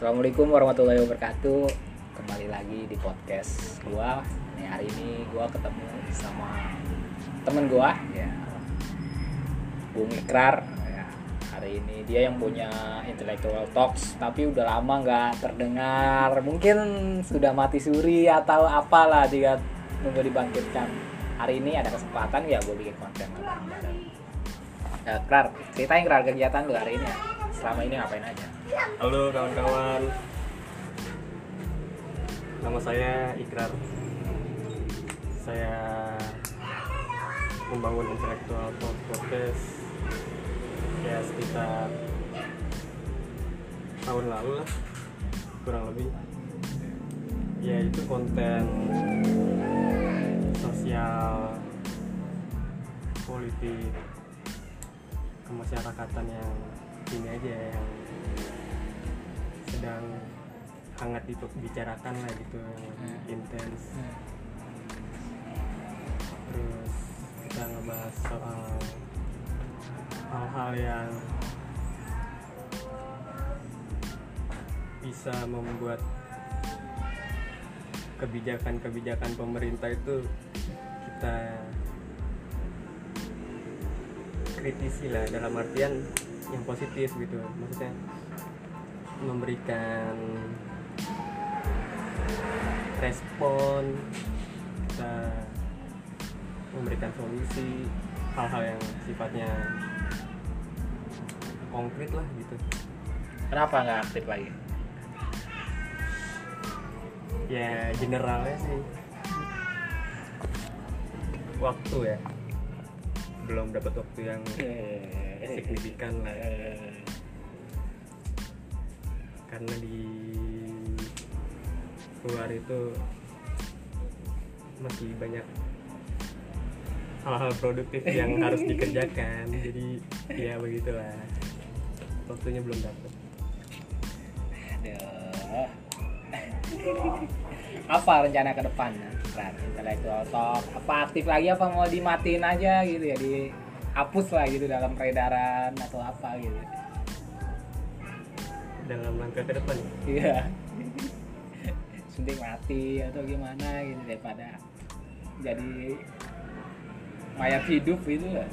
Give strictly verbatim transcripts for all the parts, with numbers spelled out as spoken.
Assalamualaikum warahmatullahi wabarakatuh. Kembali lagi di podcast gua. Nih, hari ini gua ketemu sama temen gua, ya, Bung Ikrar. Ya, hari ini dia yang punya Intellectual Talks, tapi udah lama nggak terdengar. Mungkin sudah mati suri atau apalah, dia nunggu dibangkitkan. Hari ini ada kesempatan, ya gua bikin konten bareng. Ya, Ikrar, ceritain Ikrar kegiatan lu hari ini. Ya. Selama ini ngapain aja? Halo kawan-kawan, nama saya Ikrar. Saya membangun Intellectual Podcast ya sekitar tahun lalu lah, kurang lebih. Ya itu konten sosial, politik, kemasyarakatan yang ini aja yang sedang hangat dibicarakan lah gitu, hmm. intens. Hmm. Terus kita ngebahas soal hal-hal yang bisa membuat kebijakan-kebijakan pemerintah itu kita kritisi lah, dalam artian yang positif gitu, maksudnya memberikan respon, kita memberikan solusi hal-hal yang sifatnya konkret lah gitu. Kenapa nggak aktif lagi? Ya generalnya sih waktu ya, belum dapat waktu yang yeah. signifikan lah, karena di luar itu masih banyak hal-hal produktif yang harus dikerjakan, jadi ya begitulah, waktunya belum dapat. Aduh. Apa rencana ke depan? Kan Intellectual Talk, apa aktif lagi, apa mau dimatiin aja gitu ya, di hapus lah gitu dalam peredaran atau apa gitu dalam langkah ke depan ya? Iya suntik mati atau gimana gitu, daripada jadi mayat hidup gitu lah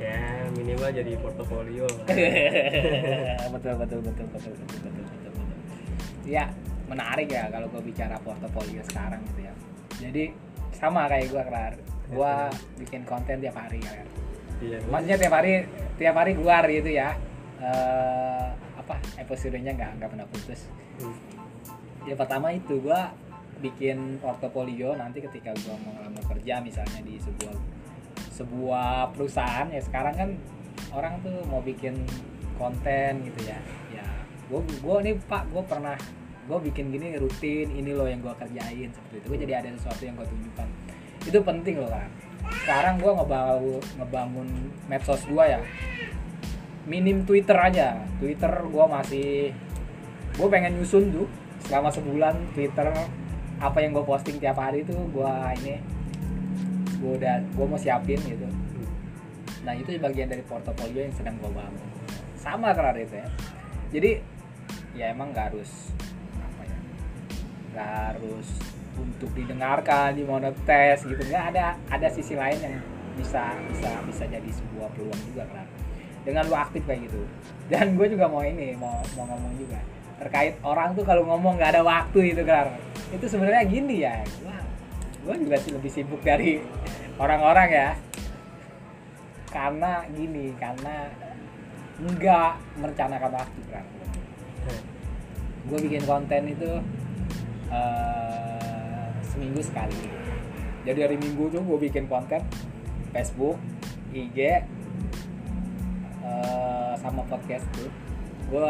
ya, minimal jadi portofolio. betul, betul, betul, betul, betul, betul, betul, betul, betul. Ya menarik ya kalau gue bicara portofolio sekarang gitu ya, jadi sama kayak gue kelar, gue bikin konten tiap hari ya. Iya, maksudnya tiap hari tiap hari keluar gitu ya, uh, apa episodenya nggak nggak pernah putus. Hmm. Ya pertama itu gua bikin portofolio, nanti ketika gua mau ngelamar kerja misalnya di sebuah sebuah perusahaan ya, sekarang kan orang tuh mau bikin konten gitu ya, ya gua gua nih pak gua pernah gua bikin gini rutin, ini loh yang gua kerjain seperti itu, gua jadi ada sesuatu yang gua tunjukkan, itu penting loh kan. Sekarang gue ngebangun, ngebangun medsos gue ya, minim Twitter aja. Twitter gue masih, gue pengen nyusun tuh selama sebulan Twitter, apa yang gue posting tiap hari itu gue ini, gue udah, gue mau siapin gitu. Nah itu bagian dari portofolio yang sedang gue bangun. Sama kelar itu ya. Jadi ya emang gak harus apa ya, gak harus untuk didengarkan, dimonetes gitu, nggak ada ada sisi lain yang bisa bisa bisa jadi sebuah peluang juga kan, dengan lu aktif kayak gitu. Dan gue juga mau ini mau mau ngomong juga terkait orang tuh kalau ngomong nggak ada waktu itu kan, itu sebenarnya gini ya, gue gue juga sih lebih sibuk dari orang-orang ya, karena gini, karena nggak merencanakan waktu kan. Gue bikin konten itu uh, seminggu sekali. Jadi hari Minggu tuh gue bikin konten Facebook, I G, uh, sama podcast tuh. Gue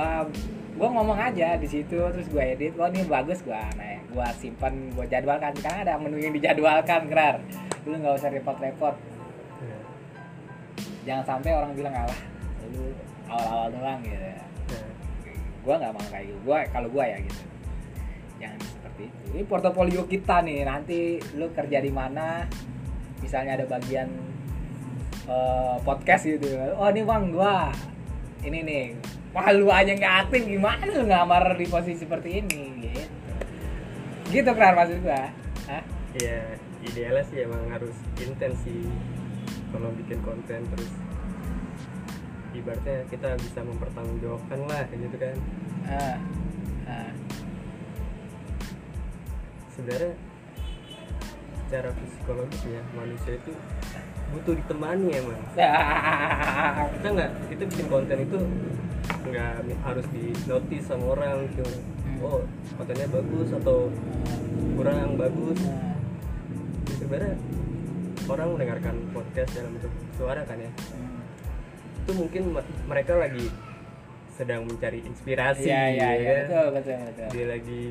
gue ngomong aja di situ, terus gue edit. Wah ini bagus, gue naik, gue simpan, gue jadwalkan. Karena ada menu yang dijadwalkan, Krar. Lu nggak usah repot-repot. Hmm. Jangan sampai orang bilang alah, lu awal-awal doang gitu. Hmm. Gue nggak mau kayak gitu. Gue kalau gue ya gitu. Jangan seperti itu. Ini portofolio kita nih, nanti lu kerja di mana, misalnya ada bagian uh, podcast gitu, oh ini bang gua ini nih Malu aja nggak aktif, gimana lu ngamar di posisi seperti ini gitu. Gitu Kran maksud gua. Hah? Iya, idealnya sih emang harus intens sih kalau bikin konten, terus ibaratnya kita bisa mempertanggungjawabkan lah gitu kan. Ah. Ah. Sebenarnya secara psikologis ya, manusia itu butuh ditemani emang. Ah. Kita nggak, kita bikin konten itu nggak harus di notice sama orang gitu. Oh, kontennya bagus atau kurang bagus. Sebenarnya orang mendengarkan podcast dalam bentuk suara kan ya. Itu mungkin mereka lagi sedang mencari inspirasi. Iya, iya, ya, ya. Betul, betul, betul. Dia lagi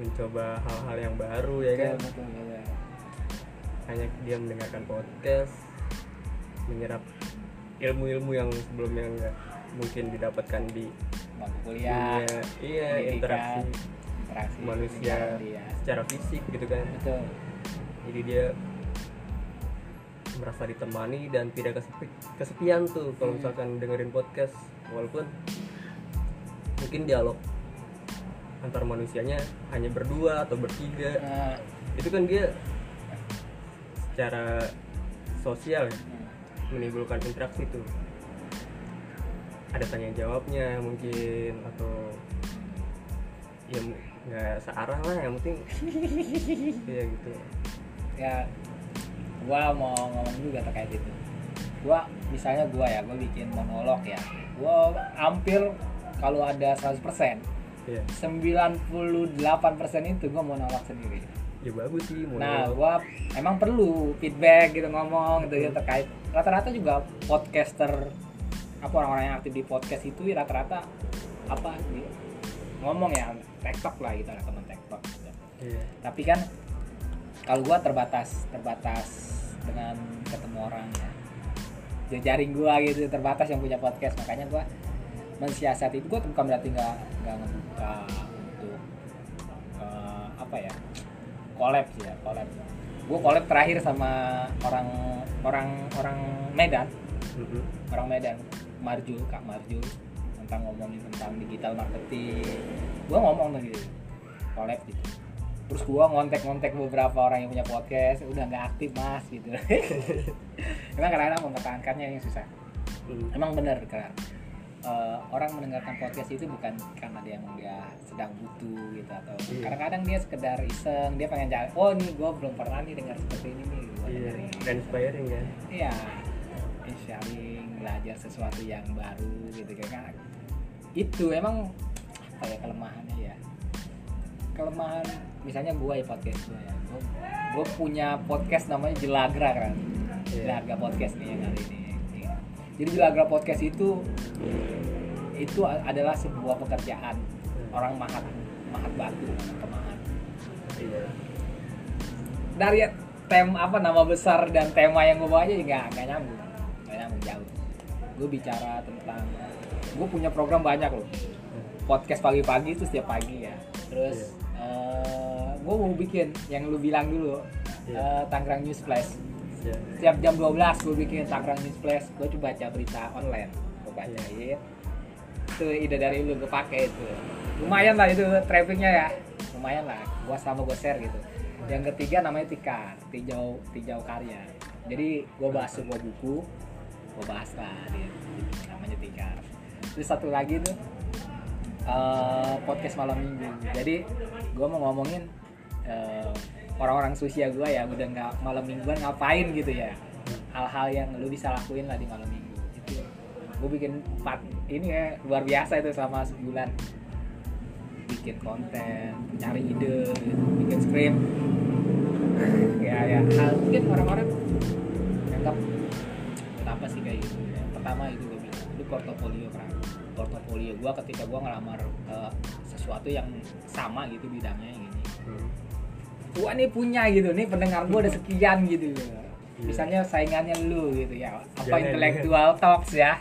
mencoba hal-hal yang baru ya betul, kan. Betul, betul. Hanya dia mendengarkan podcast, menyerap ilmu-ilmu yang sebelumnya enggak mungkin didapatkan di bangku kuliah, dunia, iya, interaksi, interaksi manusia secara fisik gitu kan. Betul. Jadi dia merasa ditemani dan tidak kesepi, kesepian tuh kalau misalkan dengerin podcast, walaupun mungkin dialog antar manusianya hanya berdua atau bertiga. Nah, itu kan dia secara sosial ya, menimbulkan interaksi tuh, ada tanya jawabnya mungkin, atau ya nggak searah lah yang penting ya gitu ya. Gua mau ngomong juga terkait itu. Gua misalnya gua ya, gua bikin monolog ya. Gua hampir kalau ada seratus persen iya. sembilan puluh delapan persen itu gua monolog sendiri. Ya bagus sih monolog. Nah, gua emang perlu feedback gitu ngomong gitu, gitu terkait. Rata-rata juga podcaster apa orang-orang yang aktif di podcast itu rata-rata apa gitu, ngomong ya TikTok lah gitu, ada teman TikTok gitu. Iya. Tapi kan kalau gua terbatas, terbatas dengan ketemu orang ya. Jejaring gua gitu terbatas yang punya podcast, makanya gua mensiasati itu. Gua bukan berarti nggak nggak ngebuka untuk uh, apa ya, collab sih ya, collab. Gua collab terakhir sama orang orang orang Medan, uh-huh. orang Medan, Marju, Kak Marju, tentang ngomongin tentang digital marketing. Gua ngomong tuh gitu, collab gitu. Terus gua ngontek-ngontek beberapa orang yang punya podcast, udah nggak aktif mas gitu. Emang kadang-kadang mempertahankannya yang susah. Mm. Emang bener kan, uh, orang mendengarkan podcast itu bukan karena dia emang dia sedang butuh gitu, atau yeah. kadang-kadang dia sekedar iseng, dia pengen jalan. Oh nih gua belum pernah nih dengar seperti ini nih. Iya. Dan inspiring ya. Iya. Sharing, belajar sesuatu yang baru gitu kan. Itu emang apa ya kelemahannya ya? Kelemahan misalnya gua ya podcast gua ya, gua, gua punya podcast namanya Jelagra kan, Jelagra podcast nih kali ini. Jadi Jelagra podcast itu itu adalah sebuah pekerjaan orang mahat mahat batu kemahan. Dari tema apa nama besar dan tema yang gua bawa aja nggak nggak nyambung, nggak nyambung jauh. Gua bicara tentang, gua punya program banyak loh, podcast pagi-pagi itu setiap pagi ya. Terus yeah. uh, gue mau bikin yang lu bilang dulu, yeah. uh, Tangerang News Flash. Yeah. Setiap jam dua belas gue bikin Tangerang News Flash. Gue coba baca berita online, gue bacain. Yeah. Itu ide dari lu, gue pakai itu. Lumayan lah itu trafficnya ya, lumayan lah. Gue sama gue share gitu. Yang ketiga namanya Tika Tijau Tijau Karya. Jadi gue bahas sebuah buku, gue bahas lah dia, namanya Tika. Terus satu lagi tuh. Uh, podcast malam minggu. Jadi gue mau ngomongin uh, orang-orang seusia gue ya, udah nggak malam mingguan ngapain gitu ya, hal-hal yang lu bisa lakuin lah di malam minggu. Itu gue bikin empat ini ya, luar biasa itu selama sebulan bikin konten, cari ide, bikin script. Ya ya, hal mungkin orang-orang anggap kenapa sih kayak gitu ya. Pertama itu gue bilang itu portofolio kan. Portofolio gue ketika gue ngelamar uh, sesuatu yang sama gitu bidangnya gini, gue nih punya gitu, nih pendengar gue ada sekian gitu, misalnya saingannya lu gitu ya, apa intellectual talks ya,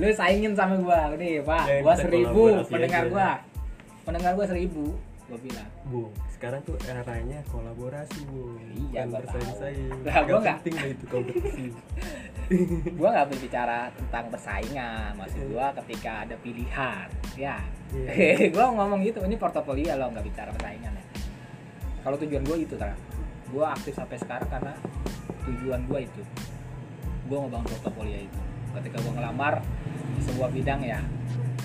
lu saingin sama gue, nih pak, gue seribu pendengar gue, pendengar gue seribu, gue gue bilang, Bung, sekarang tuh eranya kolaborasi, Bung. Iya, gue bersaing-saing. Nah, gak penting lah itu kompetisi. Gue gak berbicara tentang persaingan, maksud gue ketika ada pilihan. Ya, yeah. Gue ngomong gitu, ini portofolio lo, gak bicara persaingan ya. Kalau tujuan gue itu, terang gue aktif sampai sekarang karena tujuan gue itu. Gue ngebangun portofolio itu. Ketika gue ngelamar di sebuah bidang ya,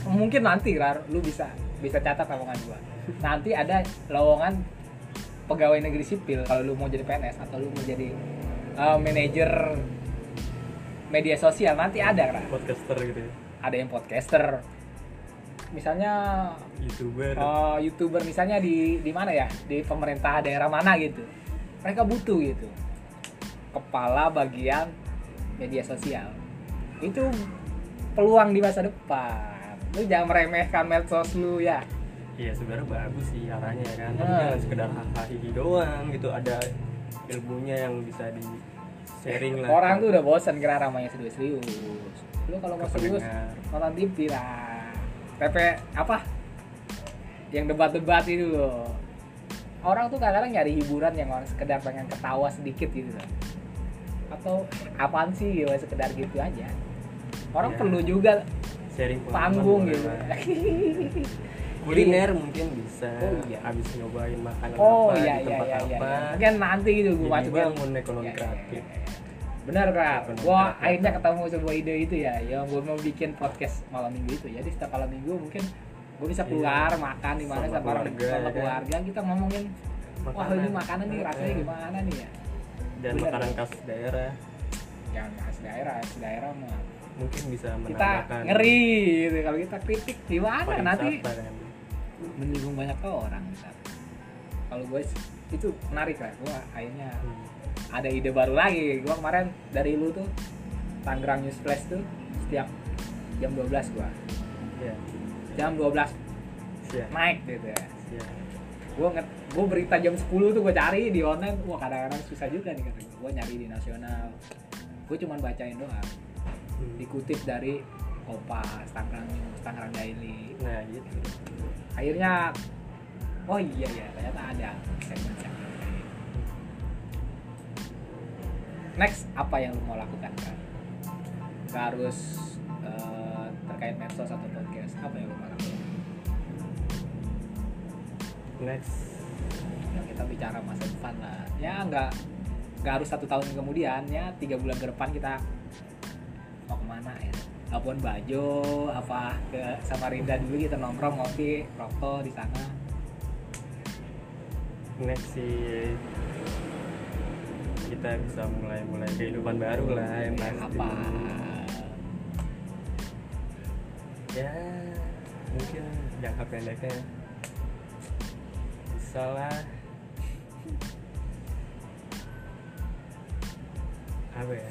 mungkin nanti Rar, lu bisa bisa catat lowongan gue. Nanti ada lowongan pegawai negeri sipil kalau lu mau jadi P N S atau lu mau jadi uh, manajer media sosial, nanti ada Rar. Podcaster gitu ya. Ada yang podcaster. Misalnya YouTuber. Uh, YouTuber misalnya di di mana ya? Di pemerintah daerah mana gitu. Mereka butuh gitu. Kepala bagian media sosial. Itu peluang di masa depan. Lu jangan meremehkan medsos lu ya. Iya, sebenarnya bagus sih arahnya ya kan. Tapi jangan sekedar hahaha doang gitu, ada ilmunya yang bisa di sharing lah. Orang tuh udah bosan kira ramanya serius-serius. Lu kalau mau serius nonton T V lah. P P apa? Yang debat-debat itu loh. Orang tuh kadang-kadang nyari hiburan yang orang sekedar pengen ketawa sedikit gitu loh. Atau apaan sih ya, sekedar gitu aja. Orang ya, perlu juga sharing panggung gitu. Kuliner mungkin bisa. Oh, iya. Abis nyobain makanan oh, apa iya, di tempat iya, iya, apa. Mungkin iya. Nanti gitu gue masuk bangun ekonomi kreatif. Iya, iya, iya. Benar kan? Gua akhirnya ketemu sebuah ide itu ya. Ya gue mau bikin podcast malam minggu itu. Jadi setiap malam minggu mungkin gue bisa keluar iya. makan di mana sama orang keluarga, keluarga ya. Kita ngomongin makanan. Wah ini makanan nih rasanya iya. gimana nih ya. Dan bener, makanan khas daerah. Jangan khas daerah, khas daerah mah mungkin bisa menambahkan. Kita ngeri gitu kalau kita kritik di mana nanti kan? Menyinggung banyak orang gitu. Kalau gue itu menarik lah, gue akhirnya hmm. ada ide baru lagi. Gue kemarin dari lu tuh Tangerang News Flash tuh setiap jam dua belas gue. Yeah. Jam dua belas yeah. naik gitu ya. Yeah. Gue nget, gue berita jam sepuluh tuh gue cari di online, wah kadang-kadang susah juga nih kata gue. Gue nyari di nasional, gue cuma bacain doang. Hmm. Dikutip dari Kompas, Tangerang News, Tangerang Daily. Nah gitu. Akhirnya, oh iya ya ternyata ada segmen-segmen. Next apa yang lo mau lakukan kan? Gak harus uh, terkait medsos atau podcast, apa yang lo mau lakukan? Next ya, kita bicara masa depan lah ya, nggak nggak harus satu tahun kemudian ya, tiga bulan ke depan kita mau kemana ya, apaan Bajo apa ke Samarinda dulu kita nongkrong ngopi rokok di sana. Next sih kita bisa mulai mulai kehidupan baru lah yang pasti apa ya, mungkin jangka pendeknya salah apa ya,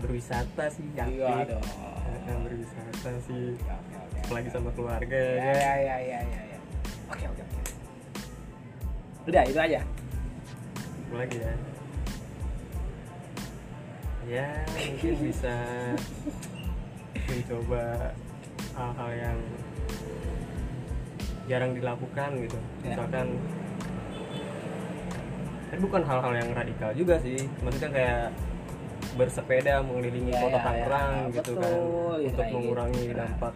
berwisata sih cantik ya, akan berwisata sih ya, ya, ya, apalagi ya. Sama keluarga ya ya ya ya ya, ya. oke oke oke udah itu aja lagi ya ya mungkin bisa mencoba hal-hal yang jarang dilakukan gitu ya. Misalkan tapi bukan hal-hal yang radikal juga sih, maksudnya kayak bersepeda mengelilingi ya, kota ya, Tangerang ya, gitu betul, kan ya, untuk mengurangi ya, dampak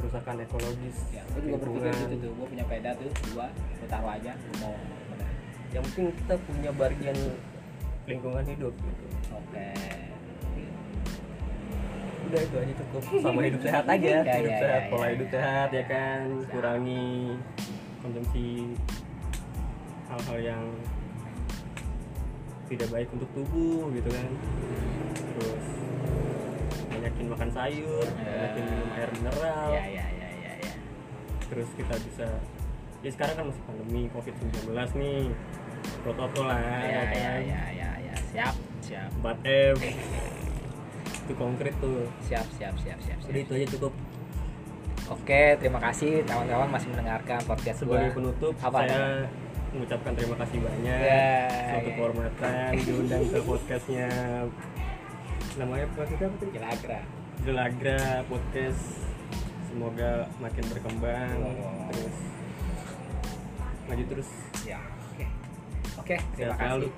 kerusakan ekologis ya, gue juga berpikir gitu tuh, gue punya peda tuh dua, gue taruh aja gue mau bener. Yang penting kita punya bagian lingkungan hidup gitu. Oke udah itu aja cukup, sama hidup sehat aja ya, hidup ya, sehat ya, pola ya, hidup ya, sehat ya, ya kan ya. Kurangi konsumsi hal-hal yang tidak baik untuk tubuh gitu kan, terus banyakin makan sayur ya. Banyakin minum air mineral ya, ya, ya, ya, ya. Terus kita bisa ya, sekarang kan masih pandemi covid sembilan belas nih, protokol lah ya, ya, ya, kan? ya, ya, ya. Siap siap empat M itu konkret tuh. Siap, siap, siap, siap. Jadi itu aja cukup. Oke, terima kasih kawan-kawan masih mendengarkan podcast gue. Sebagai penutup, apa saya itu? Mengucapkan terima kasih banyak. Yeah, suatu yeah. kehormatan diundang ke podcastnya. Namanya podcast apa? Jelagra. Jelagra podcast semoga makin berkembang, wow. terus maju terus. Ya, oke, okay. oke. Okay, terima Sehat kasih. Selalu.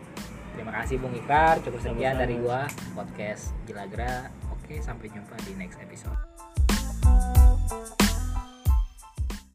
Terima kasih Bung Ikrar. Cukup sekian dari gua podcast Jelagra. Oke, okay, sampai jumpa di next episode.